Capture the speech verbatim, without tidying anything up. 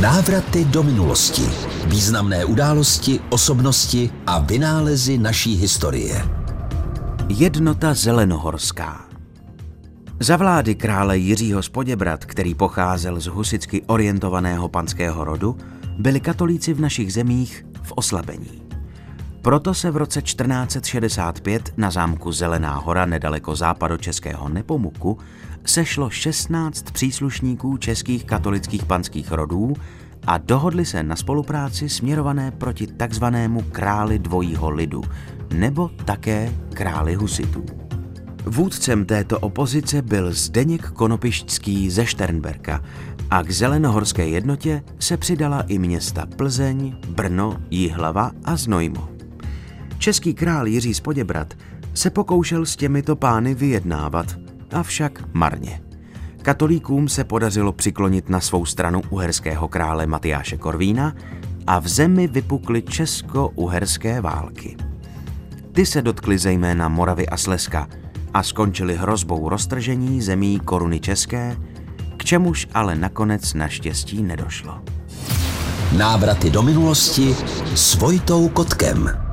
Návraty do minulosti. Významné události, osobnosti a vynálezy naší historie. Jednota zelenohorská. Za vlády krále Jiřího z Poděbrad, který pocházel z husicky orientovaného panského rodu, byli katolíci v našich zemích v oslabení. Proto se v roce čtrnáct set šedesát pět na zámku Zelená hora nedaleko západočeského Nepomuku sešlo šestnáct příslušníků českých katolických panských rodů a dohodli se na spolupráci směrované proti takzvanému králi dvojího lidu, nebo také králi husitů. Vůdcem této opozice byl Zdeněk Konopištský ze Šternberka a k zelenohorské jednotě se přidala i města Plzeň, Brno, Jihlava a Znojmo. Český král Jiří z Poděbrad se pokoušel s těmito pány vyjednávat, avšak marně. Katolíkům se podařilo přiklonit na svou stranu uherského krále Matyáše Korvína a v zemi vypukly česko-uherské války. Ty se dotkly zejména Moravy a Slezska a skončily hrozbou roztržení zemí koruny české, k čemuž ale nakonec naštěstí nedošlo. Návraty do minulosti s Vojtou Kotkem.